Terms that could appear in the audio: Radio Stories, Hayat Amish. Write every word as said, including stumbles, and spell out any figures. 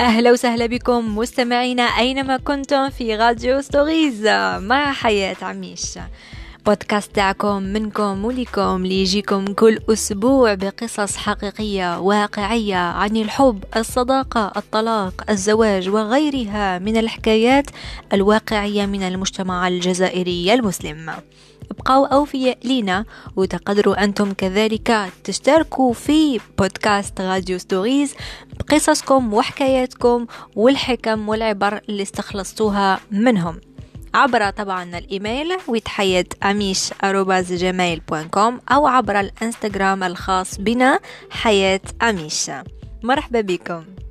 أهلا وسهلا بكم مستمعينا أينما كنتم في راديو ستوريز مع حياة عميش، بودكاست تاعكم منكم وليكم ليجيكم كل أسبوع بقصص حقيقية واقعية عن الحب، الصداقة، الطلاق، الزواج وغيرها من الحكايات الواقعية من المجتمع الجزائري المسلم. ابقوا أوفياء لينا وتقدروا أنتم كذلك تشتركوا في بودكاست راديو ستوريز بقصصكم وحكاياتكم والحكم والعبر اللي استخلصتوها منهم عبر طبعا الإيميل حياة أميش آت جيميل دوت كوم أو عبر الإنستغرام الخاص بنا حياة أميش. مرحبا بكم.